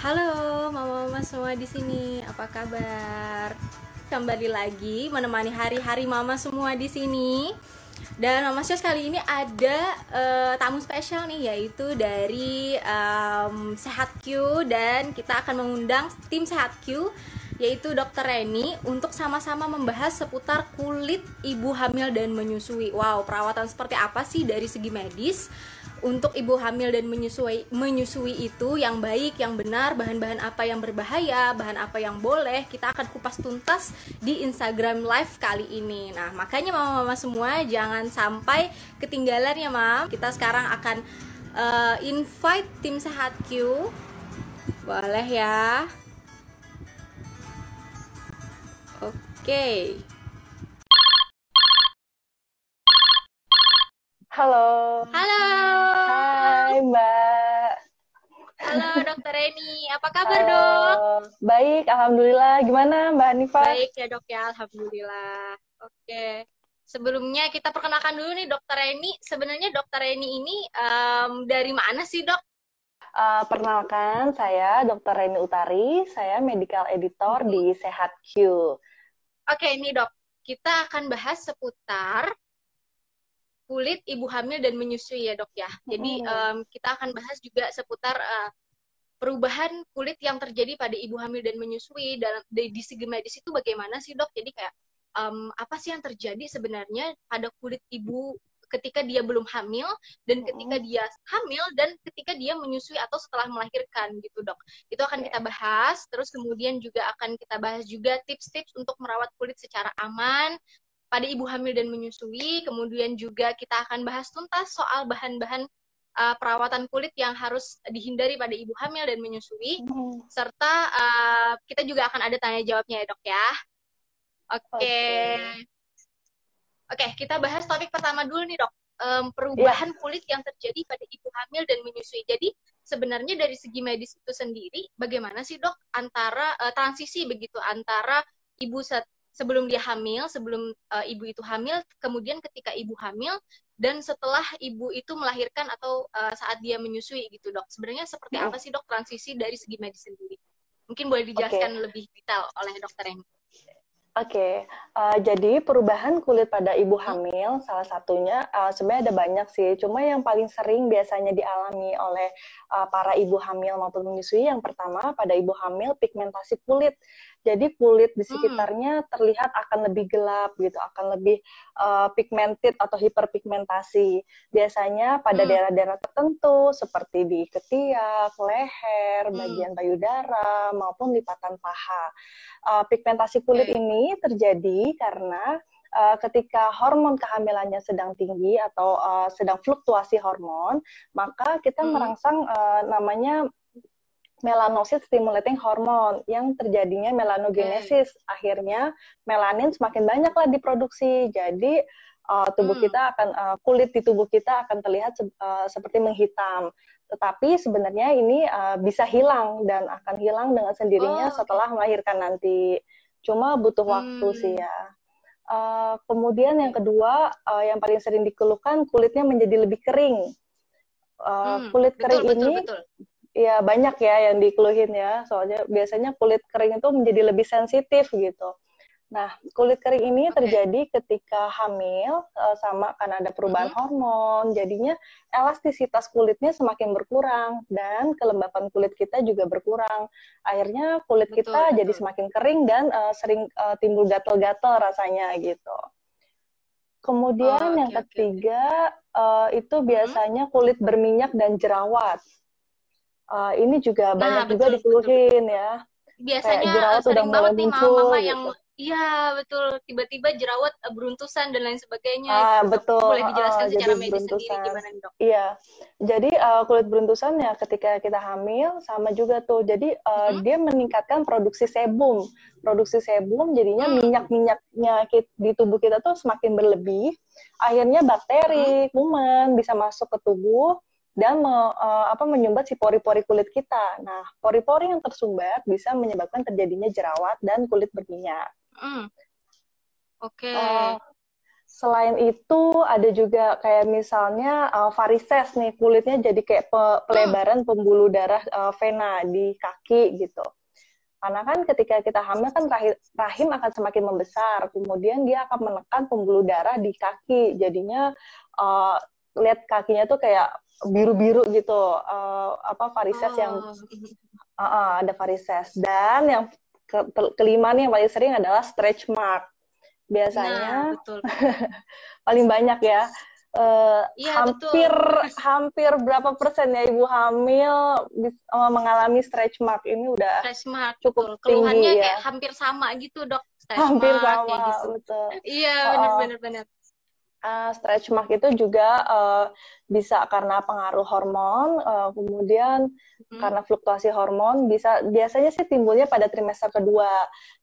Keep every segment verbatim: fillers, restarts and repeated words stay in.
Halo mama-mama semua di sini, apa kabar? Kembali lagi menemani hari-hari mama semua di sini. Dan Mama's Choice kali ini ada uh, tamu spesial nih, yaitu dari um, SehatQ, dan kita akan mengundang tim SehatQ yaitu dokter Reni untuk sama-sama membahas seputar kulit ibu hamil dan menyusui. Wow, perawatan seperti apa sih dari segi medis untuk ibu hamil dan menyusui, menyusui itu yang baik, yang benar, bahan-bahan apa yang berbahaya, bahan apa yang boleh, kita akan kupas tuntas di Instagram Live kali ini. Nah, makanya mama-mama semua jangan sampai ketinggalan ya, Mam. Kita sekarang akan uh, invite tim SehatQ. Boleh ya? Oke. Halo. Halo. Hai Mbak. Halo dokter Reni, apa kabar? Halo, Dok? Baik, Alhamdulillah. Gimana Mbak Hanifah? Baik ya Dok ya, Alhamdulillah. Oke. Sebelumnya kita perkenalkan dulu nih dokter Reni. Sebenarnya dokter Reni ini um, dari mana sih Dok? Uh, perkenalkan, saya dokter Reni Utari, saya medical editor hmm. di SehatQ. Oke, ini Dok, kita akan bahas seputar kulit ibu hamil dan menyusui ya Dok ya. Jadi hmm. um, kita akan bahas juga seputar uh, perubahan kulit yang terjadi pada ibu hamil dan menyusui dalam di, di segi medis itu bagaimana sih Dok? Jadi kayak um, apa sih yang terjadi sebenarnya pada kulit ibu ketika dia belum hamil, dan ketika dia hamil, dan ketika dia menyusui atau setelah melahirkan gitu Dok. Itu akan kita bahas, terus kemudian juga akan kita bahas juga tips-tips untuk merawat kulit secara aman pada ibu hamil dan menyusui. Kemudian juga kita akan bahas tuntas soal bahan-bahan uh, perawatan kulit yang harus dihindari pada ibu hamil dan menyusui, hmm. serta uh, kita juga akan ada tanya jawabnya ya Dok ya. Oke. Okay. Okay. Oke, okay, kita bahas topik pertama dulu nih Dok, um, perubahan yeah. kulit yang terjadi pada ibu hamil dan menyusui. Jadi sebenarnya dari segi medis itu sendiri, bagaimana sih Dok antara uh, transisi begitu antara ibu set, sebelum dia hamil, sebelum uh, ibu itu hamil, kemudian ketika ibu hamil, dan setelah ibu itu melahirkan atau uh, saat dia menyusui gitu Dok. Sebenarnya seperti yeah. apa sih Dok transisi dari segi medis sendiri? Mungkin boleh dijelaskan okay. lebih detail oleh dokter Reni. Oke, okay. uh, jadi perubahan kulit pada ibu hamil salah satunya uh, sebenarnya ada banyak sih. Cuma yang paling sering biasanya dialami oleh uh, para ibu hamil maupun menyusui yang pertama pada ibu hamil pigmentasi kulit. Jadi kulit di sekitarnya hmm. terlihat akan lebih gelap gitu, akan lebih uh, pigmented atau hiperpigmentasi. Biasanya pada hmm. daerah-daerah tertentu seperti di ketiak, leher, hmm. bagian payudara, maupun lipatan paha. Uh, pigmentasi kulit okay. ini terjadi karena Uh, ketika hormon kehamilannya sedang tinggi atau uh, sedang fluktuasi hormon, maka kita hmm. merangsang uh, namanya melanocyte stimulating hormone yang terjadinya melanogenesis. Okay. Akhirnya melanin semakin banyaklah diproduksi. Jadi uh, tubuh hmm. kita akan uh, kulit di tubuh kita akan terlihat se- uh, seperti menghitam. Tetapi sebenarnya ini uh, bisa hilang dan akan hilang dengan sendirinya oh, okay. setelah melahirkan nanti. Cuma butuh waktu hmm. sih ya. Uh, kemudian yang kedua uh, yang paling sering dikeluhkan kulitnya menjadi lebih kering. Uh, hmm, kulit kering betul, ini betul, betul. Ya banyak ya yang dikeluhin ya, soalnya biasanya kulit kering itu menjadi lebih sensitif gitu. Nah, kulit kering ini okay. terjadi ketika hamil, sama karena ada perubahan mm-hmm. hormon, jadinya elastisitas kulitnya semakin berkurang, dan kelembapan kulit kita juga berkurang. Akhirnya kulit betul, kita betul. jadi semakin kering dan uh, sering uh, timbul gatal-gatal rasanya gitu. Kemudian oh, okay, yang ketiga, okay. uh, itu biasanya mm-hmm. kulit berminyak dan jerawat. Uh, ini juga nah, banyak betul, juga dikeluhin betul. ya. Biasanya kayak jerawat sering banget nih mama-mama gitu. yang iya betul tiba-tiba jerawat beruntusan dan lain sebagainya. Ah, betul. Boleh dijelaskan uh, secara medis sendiri gimana Dok? Iya. Jadi uh, kulit beruntusan ya ketika kita hamil sama juga tuh. Jadi uh, hmm? dia meningkatkan produksi sebum. Produksi sebum jadinya hmm. minyak-minyaknya di tubuh kita tuh semakin berlebih. Akhirnya bakteri, kuman bisa masuk ke tubuh dan me, uh, apa, menyumbat si pori-pori kulit kita. Nah, pori-pori yang tersumbat bisa menyebabkan terjadinya jerawat dan kulit berminyak. Mm. Oke. Okay. Uh, Selain itu ada juga kayak misalnya uh, varises nih, kulitnya jadi kayak pe pelebaran pembuluh darah uh, vena di kaki gitu. Karena kan ketika kita hamil kan rahim, rahim akan semakin membesar, kemudian dia akan menekan pembuluh darah di kaki, jadinya uh, lihat kakinya tuh kayak biru-biru gitu, uh, apa varises oh. yang uh, uh, ada varises. Dan yang ke kelima nih yang paling sering adalah stretch mark. Biasanya nah, betul. paling banyak ya. Uh, ya, hampir betul. hampir berapa persen ya ibu hamil uh, mengalami stretch mark ini udah stretch mark, cukup betul. tinggi keluhannya ya. Kayak hampir sama gitu dok, stretch hampir mark, sama kayak gitu. betul iya benar-benar uh, benar uh, stretch mark itu juga uh, bisa karena pengaruh hormon, uh, kemudian hmm. karena fluktuasi hormon bisa biasanya sih timbulnya pada trimester kedua,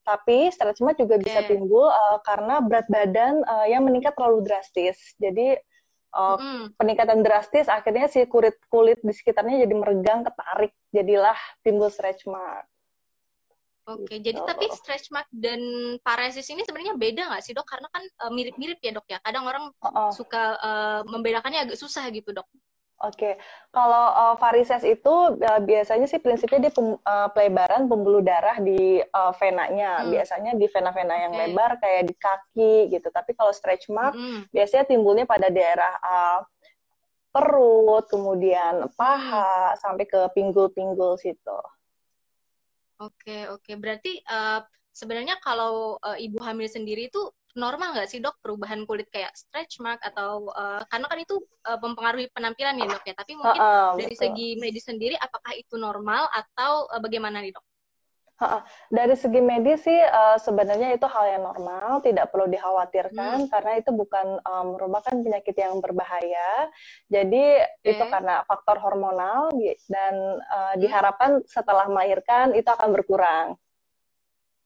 tapi stretch mark juga okay. bisa timbul uh, karena berat badan uh, yang meningkat terlalu drastis, jadi Uh, mm. peningkatan drastis akhirnya si kulit kulit di sekitarnya jadi meregang, ketarik, jadilah timbul stretch mark. Oke, okay, gitu. Jadi tapi stretch mark dan paresis ini sebenarnya beda nggak sih dok? Karena kan mirip-mirip uh, ya dok ya. Kadang orang uh -uh. suka uh, membedakannya agak susah gitu dok. Oke, okay. Kalau uh, varises itu uh, biasanya sih prinsipnya dia pem, uh, pelebaran pembuluh darah di uh, venanya, hmm. biasanya di vena-vena yang okay. lebar kayak di kaki gitu. Tapi kalau stretch mark hmm. biasanya timbulnya pada daerah uh, perut, kemudian paha, hmm. sampai ke pinggul-pinggul situ. Oke, okay, oke. Okay. Berarti uh, sebenarnya kalau uh, ibu hamil sendiri itu normal nggak sih dok perubahan kulit kayak stretch mark atau uh, karena kan itu uh, mempengaruhi penampilan ya dok ya, tapi mungkin uh, uh, dari betul. segi medis sendiri apakah itu normal atau uh, bagaimana nih dok? Uh, uh, dari segi medis sih uh, sebenarnya itu hal yang normal, tidak perlu dikhawatirkan hmm. karena itu bukan um, merupakan penyakit yang berbahaya, jadi okay. itu karena faktor hormonal dan uh, hmm. diharapkan setelah melahirkan itu akan berkurang.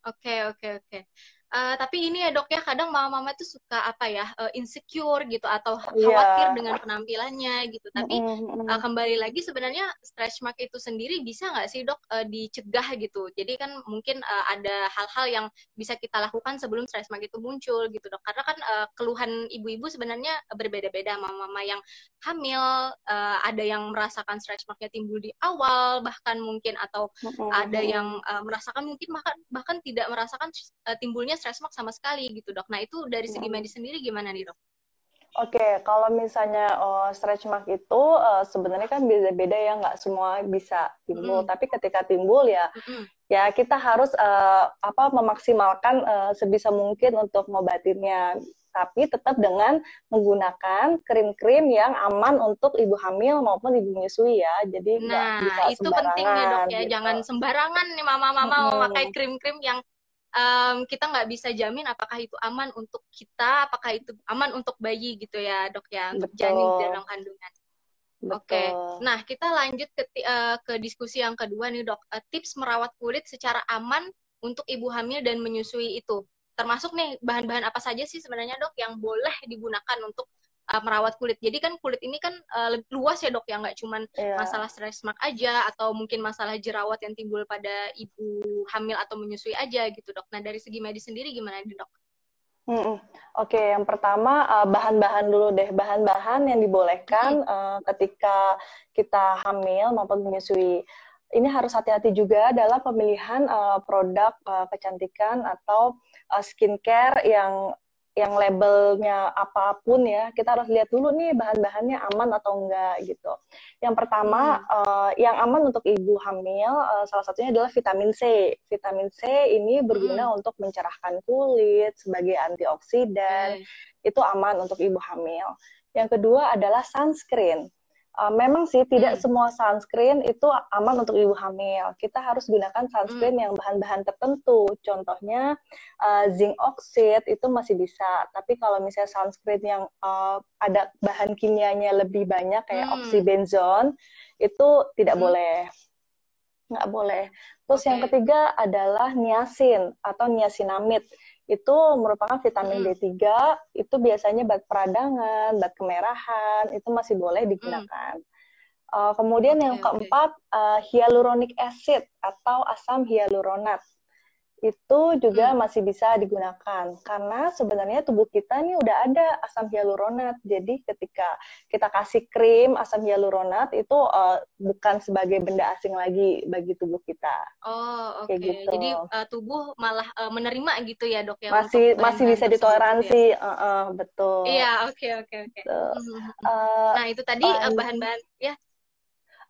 Oke okay, oke okay, oke okay. Uh, tapi ini ya dok ya, kadang mama-mama tuh suka apa ya uh, insecure gitu atau khawatir yeah. dengan penampilannya gitu. Tapi mm-hmm. uh, kembali lagi sebenarnya stretch mark itu sendiri bisa nggak sih dok uh, dicegah gitu? Jadi kan mungkin uh, ada hal-hal yang bisa kita lakukan sebelum stretch mark itu muncul gitu dok. Karena kan uh, keluhan ibu-ibu sebenarnya berbeda-beda. Mama-mama yang hamil uh, ada yang merasakan stretch marknya timbul di awal bahkan mungkin, atau mm-hmm. ada yang uh, merasakan mungkin bahkan, bahkan tidak merasakan uh, timbulnya stress mark sama sekali gitu dok. Nah itu dari segi medis sendiri gimana nih dok? Oke, okay, kalau misalnya uh, stretch mark itu uh, sebenarnya kan beda-beda ya, nggak semua bisa timbul. Mm. Tapi ketika timbul ya, mm-hmm. ya kita harus uh, apa memaksimalkan uh, sebisa mungkin untuk ngobatinnya. Tapi tetap dengan menggunakan krim-krim yang aman untuk ibu hamil maupun ibu menyusui ya. Jadi nah bisa itu pentingnya dok ya, gitu. Jangan sembarangan nih mama-mama mm-hmm. memakai krim-krim yang Um, kita nggak bisa jamin apakah itu aman untuk kita, apakah itu aman untuk bayi gitu ya dok ya, untuk janin di dalam kandungan. Oke, okay. Nah kita lanjut ke, uh, ke diskusi yang kedua nih dok, uh, tips merawat kulit secara aman untuk ibu hamil dan menyusui itu. Termasuk nih bahan-bahan apa saja sih sebenarnya dok yang boleh digunakan untuk uh, merawat kulit. Jadi kan kulit ini kan uh, lebih luas ya dok ya, nggak cuman yeah. masalah stretch mark aja atau mungkin masalah jerawat yang timbul pada ibu hamil atau menyusui aja gitu dok. Nah dari segi medis sendiri gimana nih dok? Mm-mm. Oke, yang pertama bahan-bahan dulu deh, bahan-bahan yang dibolehkan mm-hmm. ketika kita hamil maupun menyusui. Ini harus hati-hati juga dalam pemilihan produk kecantikan atau skincare yang yang labelnya apapun ya, kita harus lihat dulu nih bahan-bahannya aman atau enggak gitu. Yang pertama, hmm. uh, yang aman untuk ibu hamil uh, salah satunya adalah vitamin C. Vitamin C ini berguna hmm. untuk mencerahkan kulit sebagai antioksidan, hmm. itu aman untuk ibu hamil. Yang kedua adalah sunscreen. Uh, memang sih tidak hmm. semua sunscreen itu aman untuk ibu hamil. Kita harus gunakan sunscreen hmm. yang bahan-bahan tertentu. Contohnya uh, zinc oxide itu masih bisa. Tapi kalau misalnya sunscreen yang uh, ada bahan kimianya lebih banyak kayak hmm. oksybenzone itu tidak hmm. boleh. Nggak boleh. Terus okay. yang ketiga adalah niacin atau niacinamide. Itu merupakan vitamin hmm. D tiga, itu biasanya buat peradangan, buat kemerahan, itu masih boleh digunakan. Hmm. Uh, kemudian okay, yang keempat, okay. uh, hyaluronic acid atau asam hyaluronat. itu juga masih bisa digunakan. Karena sebenarnya tubuh kita ini udah ada asam hyaluronat. Jadi ketika kita kasih krim asam hyaluronat, itu uh, bukan sebagai benda asing lagi bagi tubuh kita. Oh, oke. Okay. Gitu. Jadi uh, tubuh malah uh, menerima gitu ya, Dok? Ya, masih masih bisa ditoleransi. Ya? Uh, uh, betul. Iya, oke, oke, oke. Nah, itu tadi bahan-bahan, uh, ya.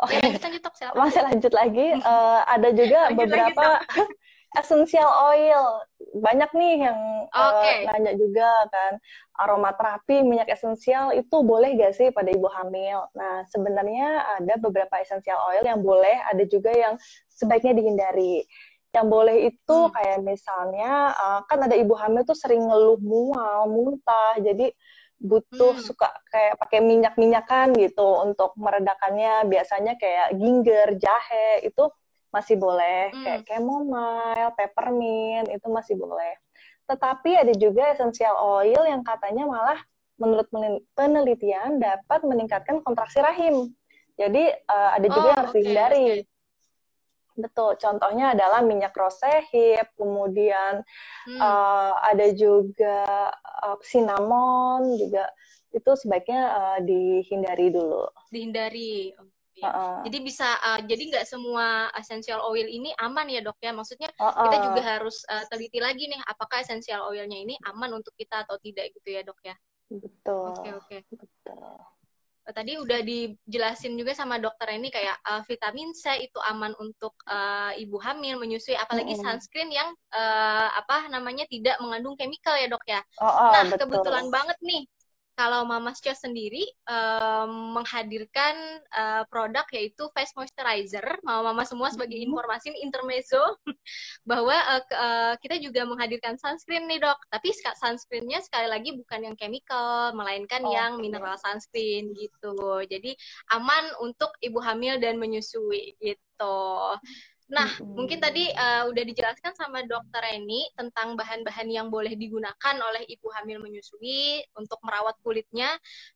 Oke, okay. ya, masih lanjut lagi. Uh, ada juga lanjut beberapa... Lagi, essential oil, banyak nih yang okay. uh, nanya juga kan, aromaterapi, minyak esensial itu boleh gak sih pada ibu hamil? Nah, sebenarnya ada beberapa essential oil yang boleh, ada juga yang sebaiknya dihindari. Yang boleh itu hmm. kayak misalnya, uh, kan ada ibu hamil tuh sering ngeluh mual, muntah, jadi butuh hmm. suka kayak pakai minyak-minyakan gitu untuk meredakannya, biasanya kayak ginger, jahe, itu masih boleh, hmm. kayak chamomile, peppermint, itu masih boleh. Tetapi ada juga essential oil yang katanya malah menurut penelitian dapat meningkatkan kontraksi rahim. Jadi uh, ada juga oh, yang harus okay, dihindari. Okay. Betul, contohnya adalah minyak rosehip, kemudian hmm. uh, ada juga uh, cinnamon, juga itu sebaiknya uh, dihindari dulu. Dihindari, Uh-uh. Jadi bisa, uh, jadi nggak semua essential oil ini aman ya, Dok, ya? Maksudnya uh-uh. kita juga harus uh, teliti lagi nih, apakah essential oilnya ini aman untuk kita atau tidak gitu ya, Dok, ya? Betul. Oke, oke. Betul. Tadi udah dijelasin juga sama dokter ini kayak uh, vitamin C itu aman untuk uh, ibu hamil, menyusui, apalagi mm. sunscreen yang uh, apa namanya tidak mengandung chemical ya, Dok, ya? Uh-uh, nah, betul. Kebetulan banget nih. Kalau Mama's Choice sendiri um, menghadirkan uh, produk yaitu face moisturizer, mama-mama semua sebagai informasi intermezzo bahwa uh, uh, kita juga menghadirkan sunscreen nih, Dok. Tapi sunscreennya sekali lagi bukan yang chemical, melainkan oh, yang okay. mineral sunscreen gitu. Jadi aman untuk ibu hamil dan menyusui gitu. Nah, mm-hmm. mungkin tadi uh, udah dijelaskan sama Dokter Reni tentang bahan-bahan yang boleh digunakan oleh ibu hamil menyusui untuk merawat kulitnya.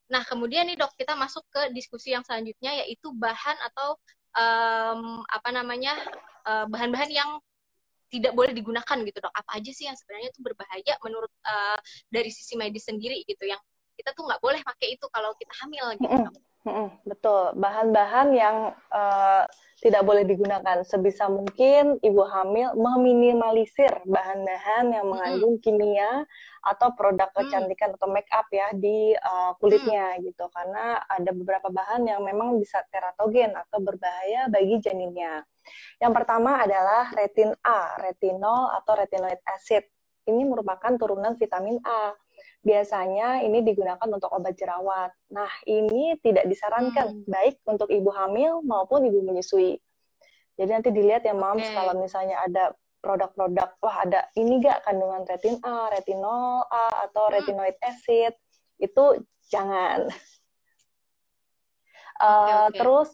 Nah, kemudian nih, Dok, kita masuk ke diskusi yang selanjutnya yaitu bahan atau um, apa namanya uh, bahan-bahan yang tidak boleh digunakan gitu, Dok. Apa aja sih yang sebenarnya itu berbahaya menurut uh, dari sisi medis sendiri gitu, yang kita tuh nggak boleh pakai itu kalau kita hamil gitu, Dok. Mm-hmm. Betul, bahan-bahan yang uh, tidak boleh digunakan. Sebisa mungkin ibu hamil meminimalisir bahan-bahan yang mengandung mm-hmm. kimia atau produk kecantikan mm-hmm. atau make up ya di uh, kulitnya mm-hmm. gitu. Karena ada beberapa bahan yang memang bisa teratogen atau berbahaya bagi janinnya. Yang pertama adalah retin A, retinol atau retinoid acid. Ini merupakan turunan vitamin A. Biasanya ini digunakan untuk obat jerawat. Nah, ini tidak disarankan hmm. baik untuk ibu hamil maupun ibu menyusui. Jadi nanti dilihat ya, Mams, okay. kalau misalnya ada produk-produk, wah ada ini gak kandungan retin A, retinol A, atau retinoid acid, hmm. itu jangan. Okay, uh, okay. Terus,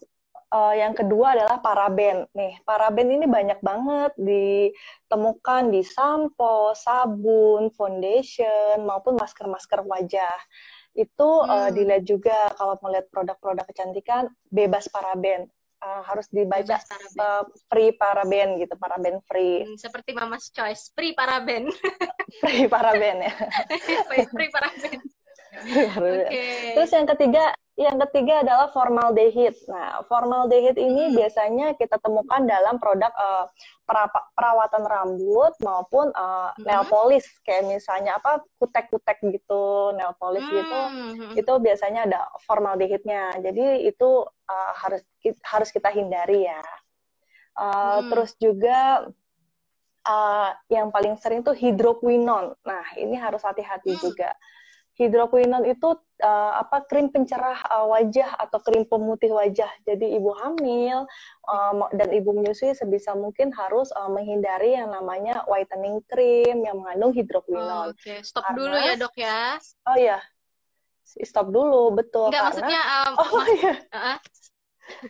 Uh, yang kedua adalah paraben. Nih, paraben ini banyak banget ditemukan di sampo, sabun, foundation, maupun masker-masker wajah. Itu hmm. uh, dilihat juga kalau melihat produk-produk kecantikan, bebas paraben. Uh, harus dibaca paraben. Uh, free paraben gitu, paraben free. Hmm, seperti Mama's Choice, free paraben. Free paraben ya. Free paraben. Okay. Terus yang ketiga, yang ketiga adalah formaldehid. Nah, formaldehid ini hmm. biasanya kita temukan dalam produk uh, perawatan rambut maupun uh, hmm. nail polish, kayak misalnya apa kutek-kutek gitu, nail polish hmm. gitu, itu biasanya ada formaldehidnya. Jadi itu uh, harus harus kita hindari ya. Uh, hmm. Terus juga uh, yang paling sering tuh hidroquinon. Nah, ini harus hati-hati hmm. juga. Hidroquinon itu uh, apa krim pencerah uh, wajah atau krim pemutih wajah. Jadi ibu hamil uh, dan ibu menyusui sebisa mungkin harus uh, menghindari yang namanya whitening cream yang mengandung hidroquinon. Oh, okay. Stop karena, dulu ya, Dok, ya. Oh iya. Stop dulu, betul. Enggak, karena maksudnya um, oh, iya. uh,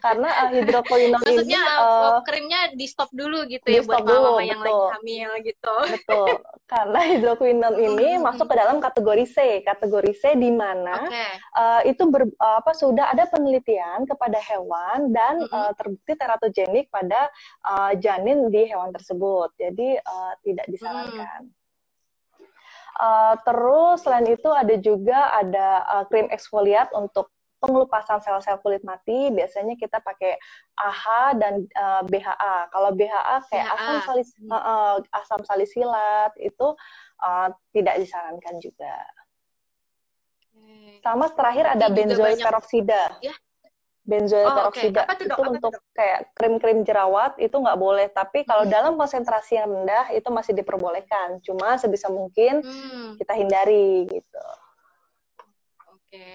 Karena uh, hidroquinone maksudnya, ini uh, krimnya di stop dulu gitu ya buat mama-mama yang lagi hamil gitu. Betul. Karena hidroquinone ini hmm. masuk ke dalam kategori C, kategori C di mana okay. uh, itu ber, uh, apa sudah ada penelitian kepada hewan dan hmm. uh, terbukti teratogenik pada uh, janin di hewan tersebut. Jadi uh, tidak disarankan. Hmm. Uh, terus selain itu ada juga ada uh, krim eksfoliat untuk pengelupasan sel-sel kulit mati, biasanya kita pakai A H dan uh, B H A. Kalau B H A kayak ya. asam, salis, uh, uh, asam salisilat itu uh, tidak disarankan juga. Hmm. Sama terakhir ada benzoil peroksida. Ya? Benzoil oh, peroksida okay. itu, itu untuk itu? Kayak krim-krim jerawat itu nggak boleh. Tapi kalau hmm. dalam konsentrasi yang rendah itu masih diperbolehkan. Cuma sebisa mungkin hmm. kita hindari gitu. Oke. Okay.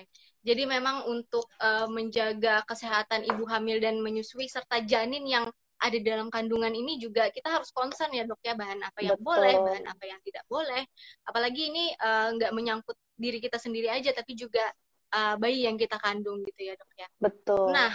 Jadi memang untuk uh, menjaga kesehatan ibu hamil dan menyusui serta janin yang ada dalam kandungan ini juga kita harus concern ya dok ya, bahan apa yang Betul. boleh, bahan apa yang tidak boleh. Apalagi ini uh, nggak menyangkut diri kita sendiri aja, tapi juga uh, bayi yang kita kandung gitu ya dok ya. Betul. Nah,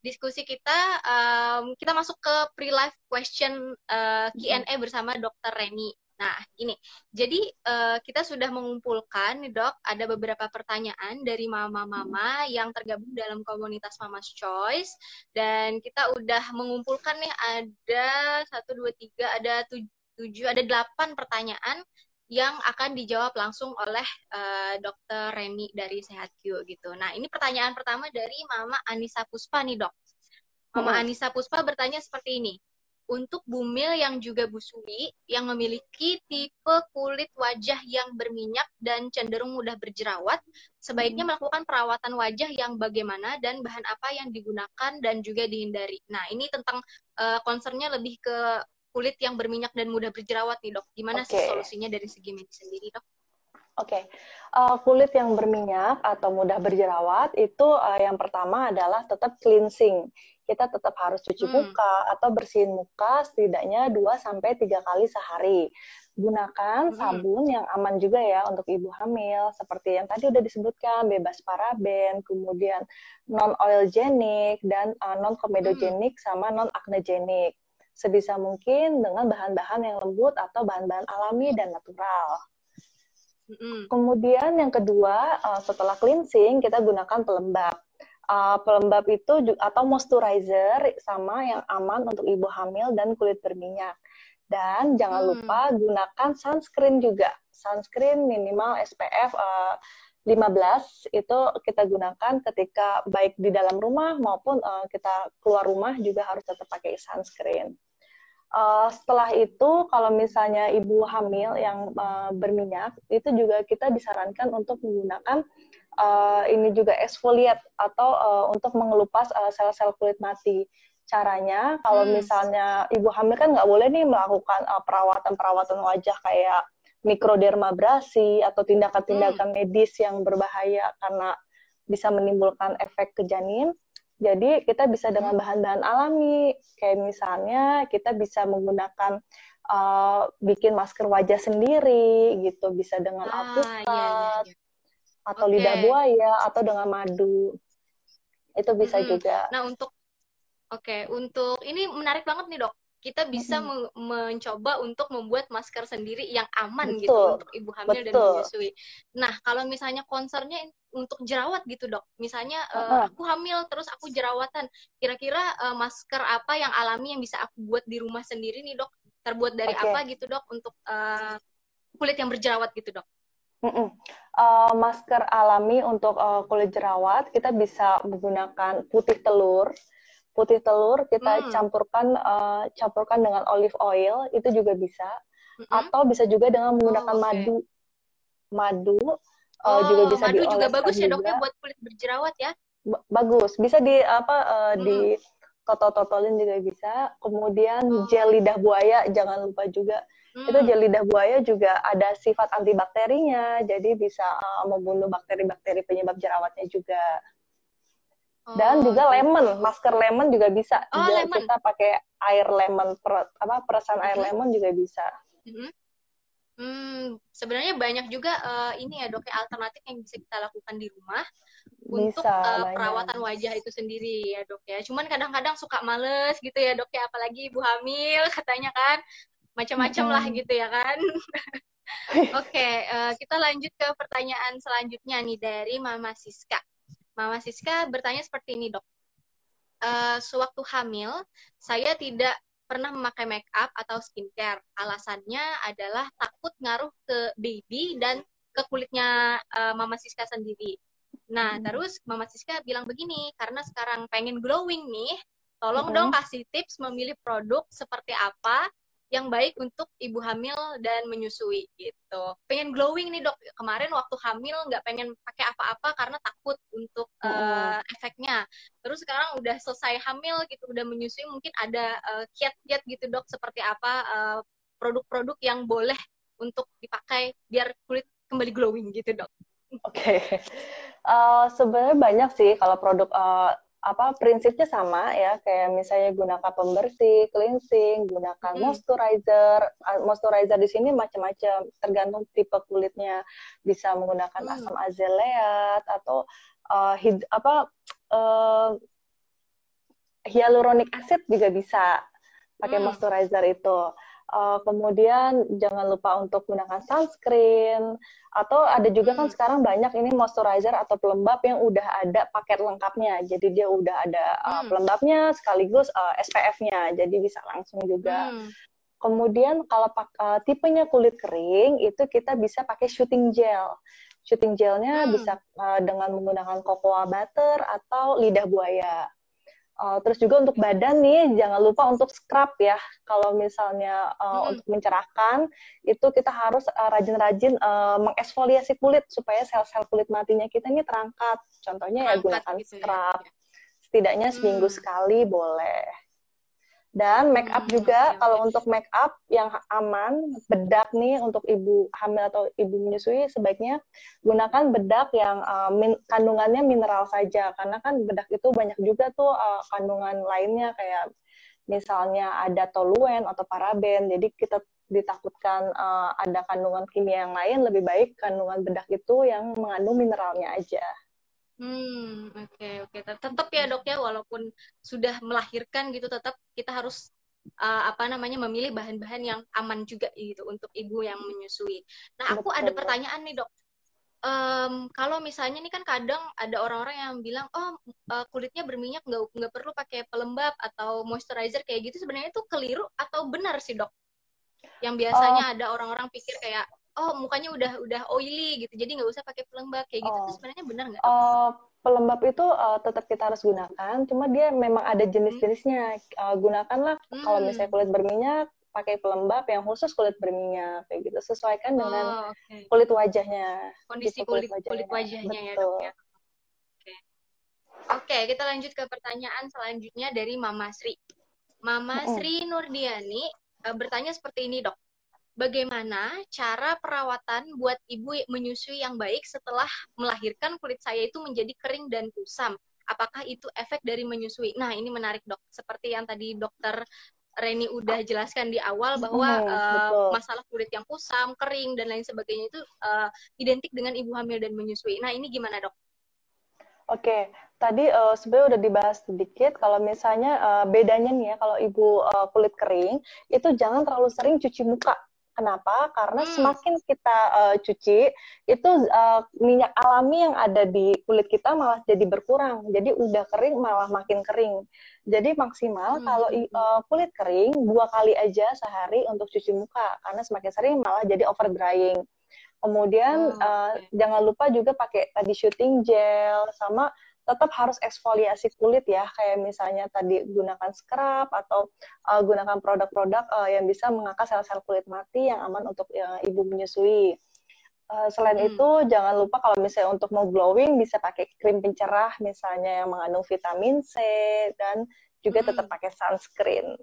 diskusi kita um, kita masuk ke pre-life question uh, Q and A hmm. bersama dokter Reni. Nah, ini. Jadi, uh, kita sudah mengumpulkan, dok, ada beberapa pertanyaan dari mama-mama yang tergabung dalam komunitas Mama's Choice. Dan kita udah mengumpulkan nih, ada satu, dua, tiga, ada tujuh, ada delapan pertanyaan yang akan dijawab langsung oleh uh, dokter Reni dari SehatQ gitu. Nah, ini pertanyaan pertama dari Mama Anissa Puspa nih, dok. Mama hmm. Anissa Puspa bertanya seperti ini. Untuk bumil yang juga busui, yang memiliki tipe kulit wajah yang berminyak dan cenderung mudah berjerawat, sebaiknya melakukan perawatan wajah yang bagaimana dan bahan apa yang digunakan dan juga dihindari. Nah, ini tentang uh, concernnya lebih ke kulit yang berminyak dan mudah berjerawat nih dok. Gimana okay. sih solusinya dari segi medis sendiri dok? Oke, okay. uh, kulit yang berminyak atau mudah berjerawat itu uh, yang pertama adalah tetap cleansing. Kita tetap harus cuci hmm. muka atau bersihin muka setidaknya dua sampai tiga kali sehari. Gunakan sabun hmm. yang aman juga ya untuk ibu hamil, seperti yang tadi udah disebutkan, bebas paraben, kemudian non-oilgenic, dan uh, non-comedogenic, hmm. sama non-acnegenic. Sebisa mungkin dengan bahan-bahan yang lembut atau bahan-bahan alami dan natural. Mm-hmm. Kemudian yang kedua, uh, setelah cleansing kita gunakan pelembab. Uh, pelembab itu atau moisturizer sama yang aman untuk ibu hamil dan kulit berminyak. Dan jangan mm. lupa gunakan sunscreen juga. Sunscreen minimal S P F uh, lima belas itu kita gunakan ketika baik di dalam rumah maupun uh, kita keluar rumah juga harus tetap pakai sunscreen. Uh, setelah itu, kalau misalnya ibu hamil yang uh, berminyak, itu juga kita disarankan untuk menggunakan uh, ini juga eksfoliat atau uh, untuk mengelupas uh, sel-sel kulit mati. Caranya, kalau hmm. misalnya ibu hamil kan nggak boleh nih melakukan uh, perawatan-perawatan wajah kayak mikrodermabrasi atau tindakan-tindakan hmm. medis yang berbahaya karena bisa menimbulkan efek ke janin. Jadi kita bisa dengan bahan-bahan alami, kayak misalnya kita bisa menggunakan uh, bikin masker wajah sendiri, gitu, bisa dengan ah, alpukat iya, iya. atau okay. lidah buaya atau dengan madu, itu bisa hmm. juga. Nah untuk, oke, okay, untuk ini menarik banget nih dok. Kita bisa hmm. mencoba untuk membuat masker sendiri yang aman Betul. gitu untuk ibu hamil Betul. dan menyusui. Nah, kalau misalnya concernnya untuk jerawat gitu dok, misalnya uh-huh. uh, aku hamil terus aku jerawatan, kira-kira uh, masker apa yang alami yang bisa aku buat di rumah sendiri nih dok? Terbuat dari okay. apa gitu dok untuk uh, kulit yang berjerawat gitu dok? Uh, masker alami untuk uh, kulit jerawat kita bisa menggunakan putih telur. Putih telur kita hmm. campurkan uh, campurkan dengan olive oil itu juga bisa mm-hmm. atau bisa juga dengan menggunakan oh, okay. madu madu oh, uh, juga bisa madu juga bagus ya dok ya buat kulit berjerawat ya ba- bagus bisa di apa uh, hmm. di totol-totolin juga bisa kemudian oh. gel lidah buaya jangan lupa juga hmm. itu gel lidah buaya juga ada sifat antibakterinya jadi bisa uh, membunuh bakteri-bakteri penyebab jerawatnya juga. Dan oh, juga lemon, masker lemon juga bisa. Oh, juga lemon. Kita pakai air lemon, per, apa perasan air lemon juga bisa. Mm-hmm. Hmm, sebenarnya banyak juga uh, ini ya dok, alternatif yang bisa kita lakukan di rumah bisa, untuk uh, perawatan wajah itu sendiri ya dok ya. Cuman kadang-kadang suka males gitu ya dok ya, apalagi ibu hamil katanya kan macam-macam hmm. lah gitu ya kan. Oke, okay, uh, kita lanjut ke pertanyaan selanjutnya nih dari Mama Siska. Mama Siska bertanya seperti ini dok, uh, sewaktu hamil saya tidak pernah memakai make up atau skincare. Alasannya adalah takut ngaruh ke baby dan ke kulitnya uh, Mama Siska sendiri. Nah, hmm. terus Mama Siska bilang begini, karena sekarang pengen glowing nih, tolong hmm. dong kasih tips memilih produk seperti apa yang baik untuk ibu hamil dan menyusui gitu. Pengen glowing nih dok, kemarin waktu hamil nggak pengen pakai apa-apa karena takut untuk uh, efeknya. Terus sekarang udah selesai hamil gitu, udah menyusui, mungkin ada uh, kiat-kiat gitu dok, seperti apa uh, produk-produk yang boleh untuk dipakai biar kulit kembali glowing gitu dok. Oke, okay. uh, sebenarnya banyak sih kalau produk uh... apa prinsipnya sama ya, kayak misalnya gunakan pembersih, cleansing, gunakan hmm. moisturizer. Moisturizer di sini macam-macam, tergantung tipe kulitnya. Bisa menggunakan hmm. asam azeleat atau uh, hid- apa uh, hyaluronic acid juga bisa pakai hmm. moisturizer itu. Uh, kemudian jangan lupa untuk gunakan sunscreen, atau ada juga kan hmm. sekarang banyak ini moisturizer atau pelembab yang udah ada paket lengkapnya, jadi dia udah ada uh, pelembabnya sekaligus uh, S P F-nya, jadi bisa langsung juga. Hmm. Kemudian kalau uh, tipenya kulit kering itu kita bisa pakai shooting gel. Shooting gelnya hmm. bisa uh, dengan menggunakan cocoa butter atau lidah buaya. Uh, terus juga untuk badan nih, jangan lupa untuk scrub ya. Kalau misalnya uh, hmm. untuk mencerahkan, itu kita harus uh, rajin-rajin uh, mengesfoliasi kulit supaya sel-sel kulit matinya kita ini terangkat. Contohnya terangkat, ya gunakan gitu scrub. Ya. Setidaknya seminggu hmm. sekali boleh. Dan make up hmm. juga, ya, kalau ya. untuk make up yang aman, bedak nih untuk ibu hamil atau ibu menyusui, sebaiknya gunakan bedak yang uh, min- kandungannya mineral saja, karena kan bedak itu banyak juga tuh uh, kandungan lainnya, kayak misalnya ada toluen atau paraben, jadi kita ditakutkan uh, ada kandungan kimia yang lain, lebih baik kandungan bedak itu yang mengandung mineralnya aja. Hmm, oke, okay, oke. Okay. Tetap ya dok ya, walaupun sudah melahirkan gitu, tetap kita harus uh, apa namanya memilih bahan-bahan yang aman juga gitu untuk ibu yang menyusui. Nah, aku Betul. ada pertanyaan nih dok. Um, kalau misalnya nih kan kadang ada orang-orang yang bilang, oh uh, kulitnya berminyak, nggak nggak perlu pakai pelembab atau moisturizer kayak gitu. Sebenarnya itu keliru atau benar sih dok? Yang biasanya oh. ada orang-orang pikir kayak, oh mukanya udah udah oily gitu, jadi nggak usah pakai pelembab kayak gitu. Oh. Itu sebenarnya benar nggak? Uh, pelembab itu uh, tetap kita harus gunakan, cuma dia memang ada jenis-jenisnya. Uh, gunakanlah hmm. kalau misalnya kulit berminyak, pakai pelembab yang khusus kulit berminyak kayak gitu. Sesuaikan dengan oh, okay. kulit wajahnya, kondisi kulit, kulit wajahnya, kulit wajahnya ya dok ya. Oke, okay. okay, kita lanjut ke pertanyaan selanjutnya dari Mama Sri. Mama mm-hmm. Sri Nurdiani uh, bertanya seperti ini dok. Bagaimana cara perawatan buat ibu menyusui yang baik setelah melahirkan kulit saya itu menjadi kering dan kusam? Apakah itu efek dari menyusui? Nah, ini menarik dok. Seperti yang tadi dokter Reni udah jelaskan di awal bahwa oh, uh, masalah kulit yang kusam, kering, dan lain sebagainya itu uh, identik dengan ibu hamil dan menyusui. Nah, ini gimana dok? Oke, okay. tadi uh, sebenarnya udah dibahas sedikit. Kalau misalnya uh, bedanya nih ya, kalau ibu uh, kulit kering, itu jangan terlalu sering cuci muka. Kenapa? Karena hmm. semakin kita uh, cuci, itu uh, minyak alami yang ada di kulit kita malah jadi berkurang. Jadi udah kering malah makin kering. Jadi maksimal hmm. kalau uh, kulit kering dua kali aja sehari untuk cuci muka. Karena semakin sering malah jadi over drying. Kemudian hmm. uh, jangan lupa juga pakai tadi shooting gel, sama tetap harus eksfoliasi kulit ya, kayak misalnya tadi gunakan scrub atau uh, gunakan produk-produk uh, yang bisa mengangkat sel-sel kulit mati yang aman untuk uh, ibu menyusui. Uh, selain hmm. itu, jangan lupa kalau misalnya untuk mau glowing bisa pakai krim pencerah misalnya yang mengandung vitamin C, dan juga hmm. tetap pakai sunscreen.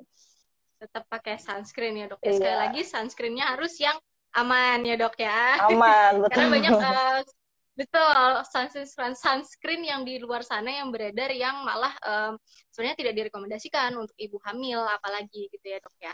Tetap pakai sunscreen ya dok. Iya. Sekali lagi sunscreen-nya harus yang aman ya dok ya. Aman, betul. Karena banyak uh, betul, sunscreen sunscreen yang di luar sana yang beredar yang malah um, sebenarnya tidak direkomendasikan untuk ibu hamil apalagi gitu ya dok ya.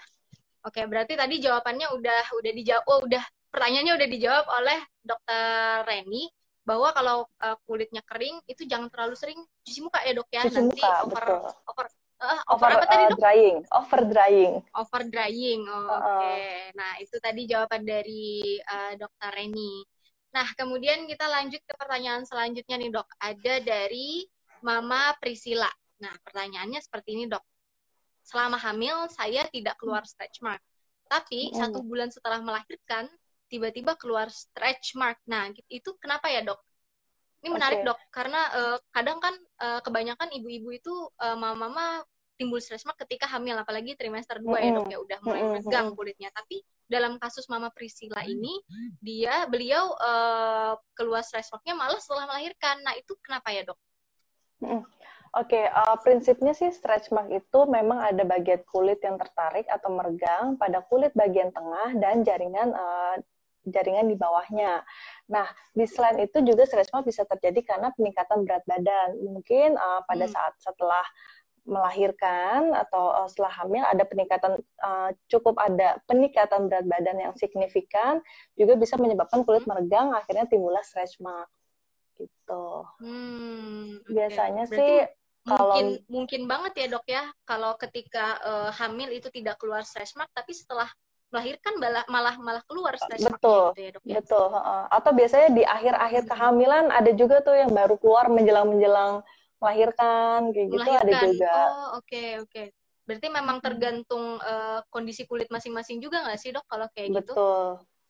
Oke, berarti tadi jawabannya udah udah dijawab, oh, udah pertanyaannya udah dijawab oleh dokter Reni bahwa kalau uh, kulitnya kering itu jangan terlalu sering cuci muka ya dok ya, cuci nanti muka, over, over, uh, over over apa uh, tadi dok? Drying, over drying. Over drying. Oh, uh, Oke. Okay. Nah, itu tadi jawaban dari uh, dokter Reni. Nah, kemudian kita lanjut ke pertanyaan selanjutnya nih dok. Ada dari Mama Priscilla. Nah, pertanyaannya seperti ini dok. Selama hamil saya tidak keluar stretch mark. Tapi mm. satu bulan setelah melahirkan tiba-tiba keluar stretch mark. Nah, itu kenapa ya dok? Ini menarik okay. dok, karena uh, kadang kan uh, kebanyakan ibu-ibu itu uh, mama-mama timbul stretch mark ketika hamil, apalagi trimester dua mm-hmm. ya dok ya udah mulai mm-hmm. megang kulitnya. Tapi dalam kasus Mama Priscilla ini dia beliau uh, keluar stretch marknya malah setelah melahirkan. Nah, itu kenapa ya dok? Mm-hmm. Oke, okay, uh, prinsipnya sih stretch mark itu memang ada bagian kulit yang tertarik atau meregang pada kulit bagian tengah dan jaringan uh, jaringan di bawahnya. Nah, di selain itu juga stretch mark bisa terjadi karena peningkatan berat badan. Mungkin uh, pada hmm. saat setelah melahirkan atau uh, setelah hamil ada peningkatan uh, cukup ada peningkatan berat badan yang signifikan juga bisa menyebabkan kulit meregang akhirnya timbullah stretch mark. Gitu. Hmm, okay. Biasanya berarti sih mungkin, kalau mungkin banget ya dok ya kalau ketika uh, hamil itu tidak keluar stretch mark tapi setelah melahirkan malah malah keluar stretch mark. Betul. Gitu ya, dok, ya? Betul. Uh, atau biasanya di akhir-akhir kehamilan ada juga tuh yang baru keluar menjelang-menjelang melahirkan kayak gitu melahirkan. Ada juga. Oh oke okay, oke. Okay. Berarti memang tergantung uh, kondisi kulit masing-masing juga nggak sih dok kalau kayak betul. Gitu? Betul.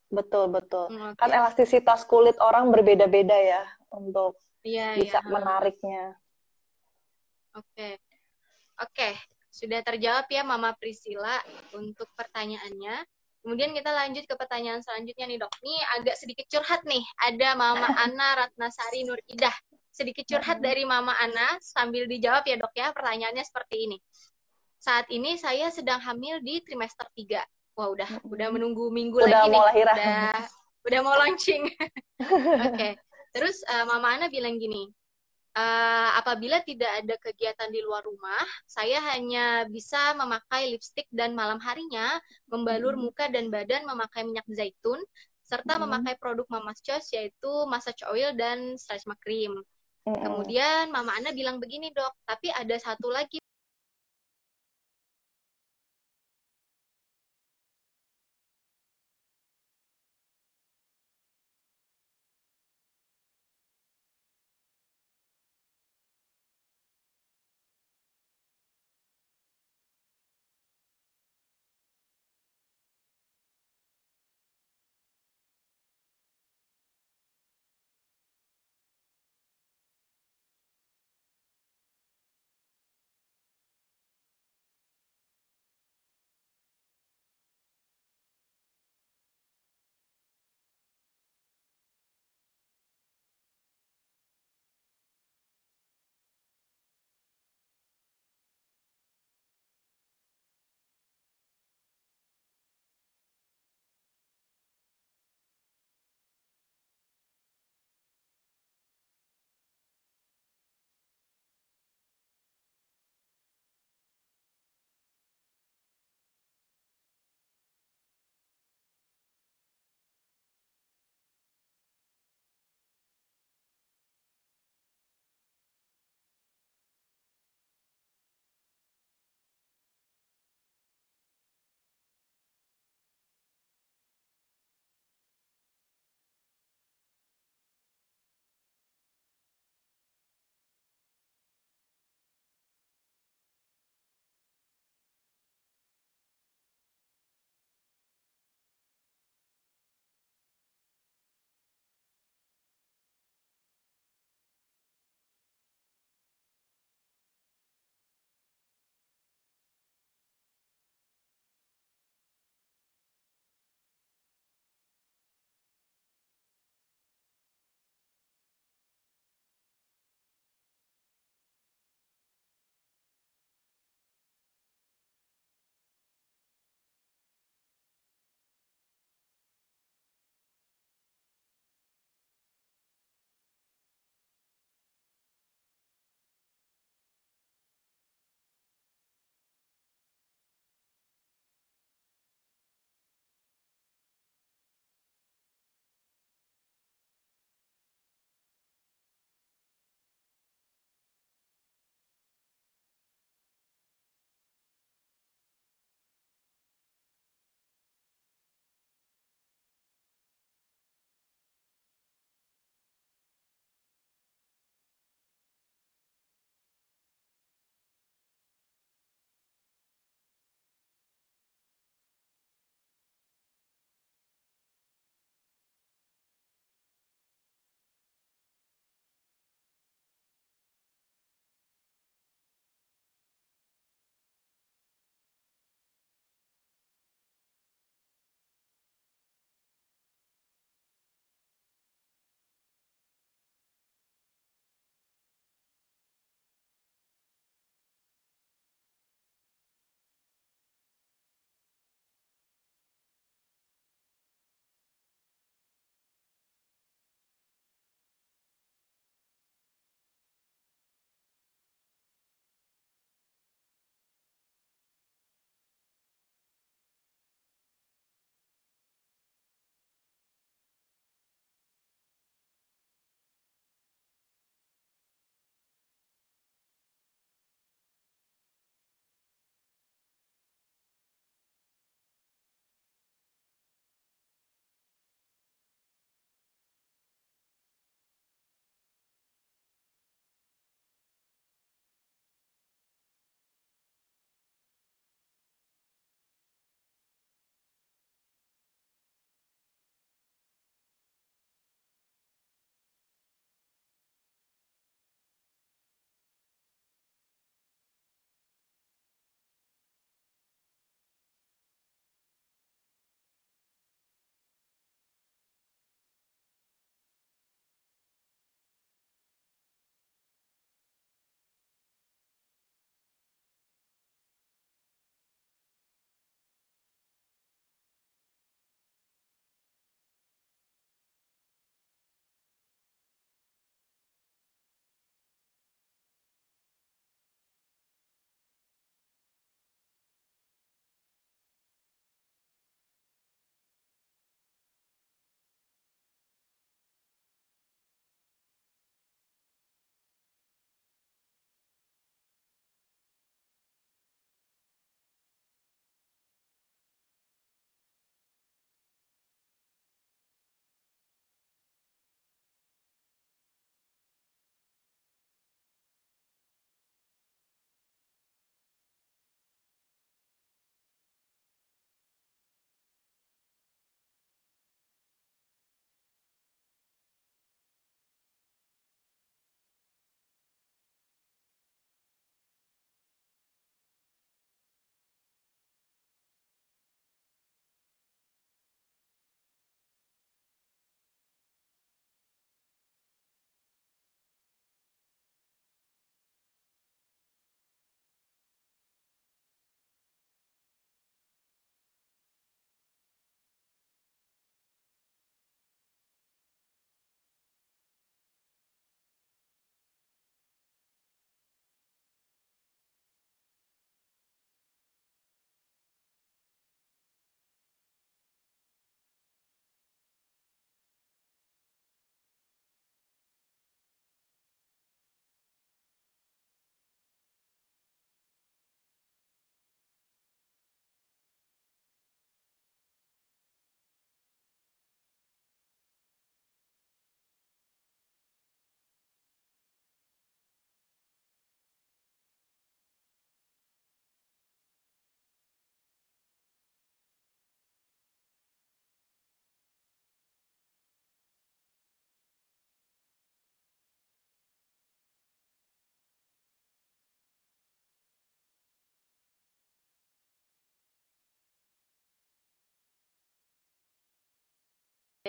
Betul, betul. Hmm, okay. Kan elastisitas kulit orang berbeda-beda ya untuk ya, bisa ya. Menariknya. Oke. Okay. Oke, okay. Sudah terjawab ya Mama Priscilla untuk pertanyaannya. Kemudian kita lanjut ke pertanyaan selanjutnya nih dok. Ini agak sedikit curhat nih. Ada Mama Ana Ratnasari Nuridah. Sedikit curhat dari Mama Ana sambil dijawab ya dok ya. Pertanyaannya seperti ini. Saat ini saya sedang hamil di trimester tiga. Wah, udah udah menunggu minggu udah lagi nih. Lahiran. Udah udah mau launching. Oke. Okay. Terus uh, Mama Ana bilang gini, uh, apabila tidak ada kegiatan di luar rumah, saya hanya bisa memakai lipstik dan malam harinya membalur hmm. muka dan badan memakai minyak zaitun serta hmm. memakai produk Mama's Choice yaitu massage oil dan stretch mark cream. Hmm. Kemudian Mama Ana bilang begini, dok, tapi ada satu lagi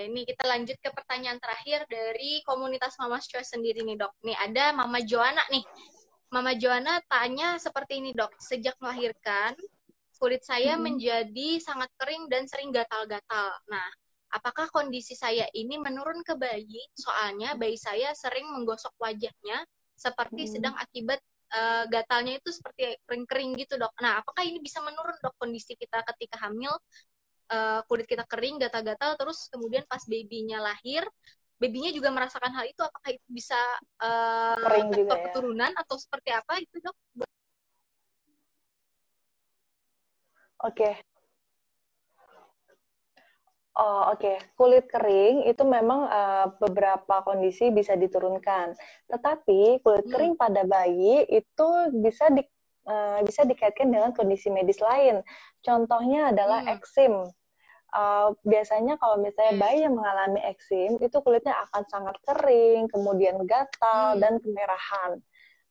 Ini kita lanjut ke pertanyaan terakhir dari komunitas Mama's Choice sendiri nih, Dok. Nih ada Mama Joanna nih. Mama Joanna tanya seperti ini, Dok. Sejak melahirkan, kulit saya hmm. menjadi sangat kering dan sering gatal-gatal. Nah, apakah kondisi saya ini menurun ke bayi? Soalnya bayi saya sering menggosok wajahnya seperti hmm. sedang akibat uh, gatalnya itu seperti kering-kering gitu, Dok. Nah, apakah ini bisa menurun, Dok, kondisi kita ketika hamil? Uh, kulit kita kering, gatal-gatal, terus kemudian pas babynya lahir, babynya juga merasakan hal itu, apakah itu bisa uh, faktor ya? keturunan atau seperti apa itu, Dok? Oke, okay. oh, oke, okay. Kulit kering itu memang uh, beberapa kondisi bisa diturunkan, tetapi kulit hmm. kering pada bayi itu bisa di Uh, bisa dikaitkan dengan kondisi medis lain. Contohnya adalah hmm. eksim. Uh, biasanya kalau misalnya bayi yang mengalami eksim, itu kulitnya akan sangat kering, kemudian gatal, hmm. dan kemerahan.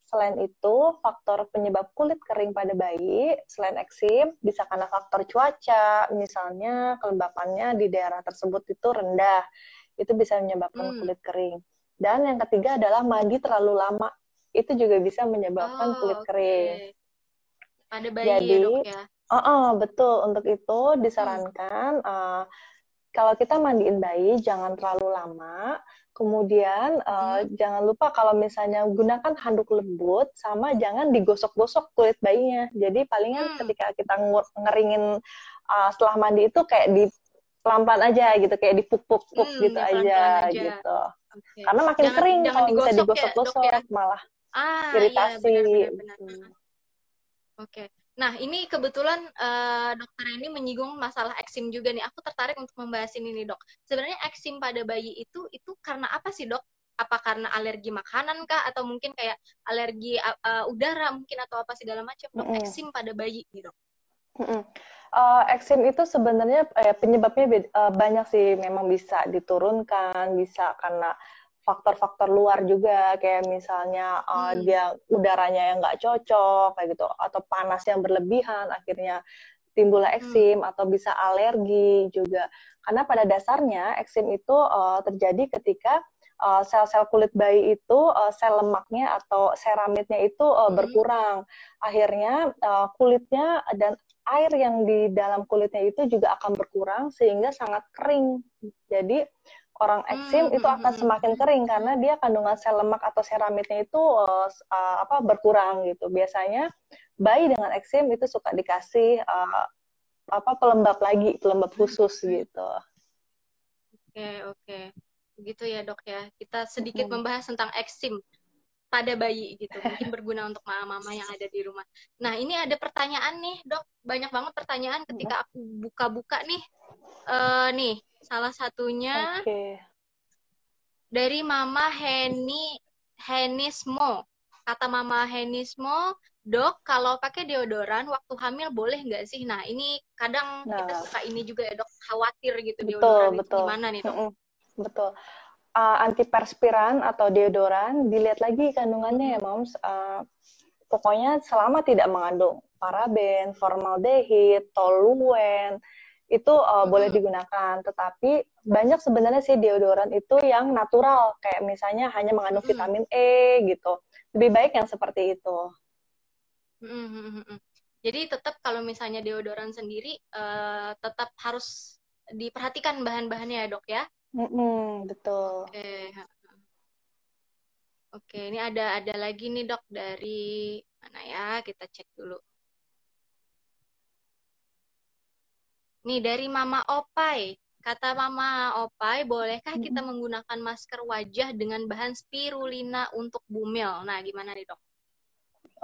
Selain itu, faktor penyebab kulit kering pada bayi, selain eksim, bisa karena faktor cuaca, misalnya kelembapannya di daerah tersebut itu rendah. Itu bisa menyebabkan hmm. kulit kering. Dan yang ketiga adalah mandi terlalu lama. Itu juga bisa menyebabkan oh, kulit kering. Okay. Ada bayi Jadi, ya, Dok, ya? Oh, oh, betul. Untuk itu disarankan hmm. uh, kalau kita mandiin bayi jangan terlalu lama. Kemudian uh, hmm. jangan lupa kalau misalnya gunakan handuk lembut, sama jangan digosok-gosok kulit bayinya. Jadi palingan hmm. ketika kita ngeringin uh, setelah mandi itu kayak di pelan-pelan aja gitu, kayak dipuk-puk-puk hmm, gitu aja, aja gitu. Okay. Karena makin jangan, kering jangan kalau digosok, bisa digosok-gosok ya, ya? malah ah, iritasi. Iya, hmm. Oke, okay. Nah ini kebetulan uh, dokter ini menyinggung masalah eksim juga nih. Aku tertarik untuk membahas ini nih, Dok. Sebenarnya eksim pada bayi itu itu karena apa sih, Dok? Apa karena alergi makanan kah? Atau mungkin kayak alergi uh, udara mungkin atau apa segala macam, Dok? Mm-hmm. Eksim pada bayi nih, Dok. Mm-hmm. Uh, eksim itu sebenarnya eh, penyebabnya beda, uh, banyak sih. Memang bisa diturunkan, bisa karena faktor-faktor luar juga, kayak misalnya uh, hmm. dia udaranya yang nggak cocok kayak gitu, atau panas yang berlebihan akhirnya timbullah eksim, hmm. atau bisa alergi juga. Karena pada dasarnya eksim itu uh, terjadi ketika uh, sel-sel kulit bayi itu uh, sel lemaknya atau seramidnya itu uh, hmm. berkurang. Akhirnya uh, kulitnya dan air yang di dalam kulitnya itu juga akan berkurang sehingga sangat kering. Jadi orang eksim hmm, itu akan hmm, semakin kering karena dia kandungan sel lemak atau seramidnya itu uh, uh, apa berkurang gitu. Biasanya bayi dengan eksim itu suka dikasih uh, apa pelembab lagi, pelembab khusus gitu. Oke, okay, oke. Okay. Gitu ya, Dok, ya. Kita sedikit hmm. membahas tentang eksim pada bayi gitu. Mungkin berguna untuk mama-mama yang ada di rumah. Nah, ini ada pertanyaan nih, Dok. Banyak banget pertanyaan ketika aku buka-buka nih. Uh, nih, salah satunya okay. dari Mama Heni Henismo. Kata Mama Henismo, Dok, kalau pakai deodoran waktu hamil boleh nggak sih? Nah, ini kadang nah. kita suka ini juga ya, Dok, khawatir gitu. Betul, deodoran betul. Itu gimana nih, Dok? Mm-mm, betul. Uh, antiperspiran atau deodoran, dilihat lagi kandungannya ya, Moms. Uh, pokoknya selama tidak mengandung paraben, formaldehid, toluen, itu uh, hmm. boleh digunakan. Tetapi banyak sebenarnya sih deodoran itu yang natural, kayak misalnya hanya mengandung hmm. vitamin E gitu. Lebih baik yang seperti itu. Hmm. Jadi tetap kalau misalnya deodoran sendiri uh, tetap harus diperhatikan bahan-bahannya ya, Dok, ya? Hmm, betul. Oke. Okay. Oke, ini ada ada lagi nih, Dok, dari mana ya? Kita cek dulu. Nih dari Mama Opai. Kata Mama Opai, bolehkah kita hmm. menggunakan masker wajah dengan bahan spirulina untuk bumil? Nah, gimana nih, Dok?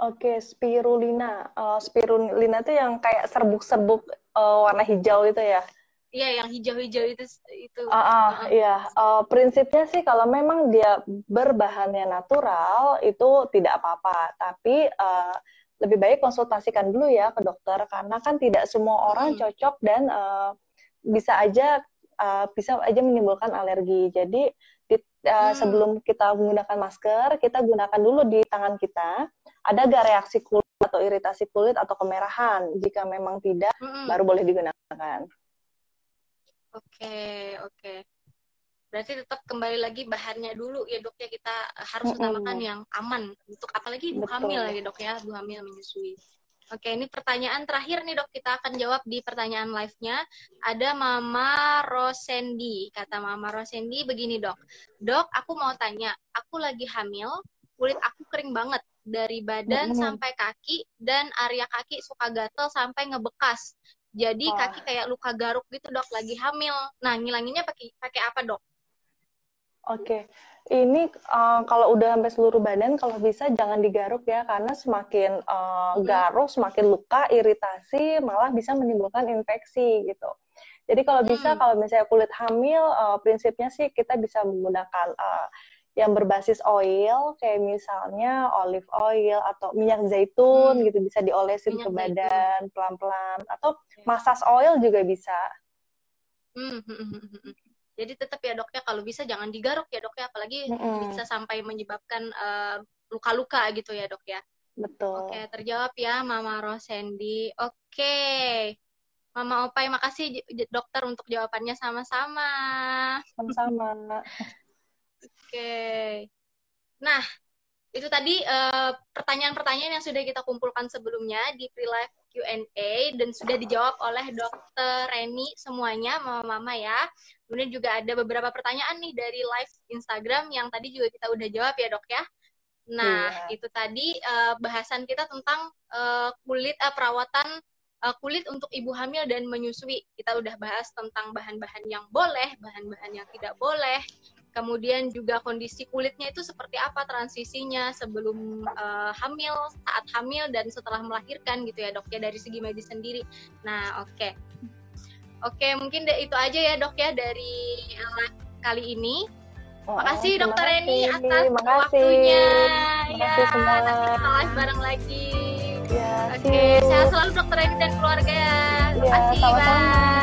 Oke, okay, spirulina. Uh, spirulina itu yang kayak serbuk-serbuk uh, warna hijau itu ya? Iya, yang hijau-hijau itu. itu. Uh, uh, iya, uh, prinsipnya sih kalau memang dia berbahannya natural, itu tidak apa-apa. Tapi Uh, lebih baik konsultasikan dulu ya ke dokter, karena kan tidak semua orang hmm. cocok dan uh, bisa aja uh, bisa aja menimbulkan alergi. Jadi di, uh, hmm. sebelum kita menggunakan masker, kita gunakan dulu di tangan kita. Ada gak reaksi kulit atau iritasi kulit atau kemerahan? Jika memang tidak, hmm. baru boleh digunakan. Oke, okay, oke. Okay. Berarti tetap kembali lagi bahannya dulu ya dok ya, kita harus utamakan yang aman untuk apalagi ibu hamil ya dok ya, ibu hamil menyusui. Oke, ini pertanyaan terakhir nih dok, kita akan jawab di pertanyaan live-nya. Ada Mama Rosendi, kata Mama Rosendi begini dok, dok aku mau tanya, aku lagi hamil, kulit aku kering banget dari badan mm-hmm. sampai kaki, dan area kaki suka gatel sampai ngebekas. Jadi oh. kaki kayak luka garuk gitu dok, lagi hamil. Nah ngilanginnya pakai pakai apa dok? Oke, okay. ini uh, kalau udah sampai seluruh badan, kalau bisa jangan digaruk ya, karena semakin uh, garuk, semakin luka, iritasi, malah bisa menimbulkan infeksi gitu. Jadi kalau bisa, hmm. kalau misalnya kulit hamil, uh, prinsipnya sih kita bisa menggunakan uh, yang berbasis oil, kayak misalnya olive oil atau minyak zaitun hmm. gitu, bisa diolesin minyak ke badan pelan-pelan, atau massage oil juga bisa. Hmm. Jadi tetap ya dok ya, kalau bisa jangan digaruk ya dok ya, apalagi mm-hmm. bisa sampai menyebabkan uh, luka-luka gitu ya dok ya. Betul. Oke, terjawab ya Mama Rosendi. Oke, Mama Opai, makasih dokter untuk jawabannya, sama-sama. Sama-sama. Oke, nah itu tadi uh, pertanyaan-pertanyaan yang sudah kita kumpulkan sebelumnya di pre-live Q and A dan sudah dijawab oleh dokter Reni semuanya, mama-mama ya. Kemudian juga ada beberapa pertanyaan nih dari live Instagram yang tadi juga kita udah jawab ya dok ya. Nah yeah. itu tadi uh, bahasan kita tentang uh, kulit uh, perawatan uh, kulit untuk ibu hamil dan menyusui. Kita udah bahas tentang bahan-bahan yang boleh, bahan-bahan yang tidak boleh. Kemudian juga kondisi kulitnya itu seperti apa transisinya sebelum uh, hamil, saat hamil, dan setelah melahirkan gitu ya dok ya, dari segi medis sendiri. Nah oke, okay. oke okay, mungkin de- itu aja ya dok ya dari kali ini. Oh, makasih dokter Reni atas makasih. waktunya. Makasih ya, semua. Nanti kita live bareng lagi. Ya, oke, okay. sehat selalu dokter Reni dan keluarga. Ya, makasih. Bye.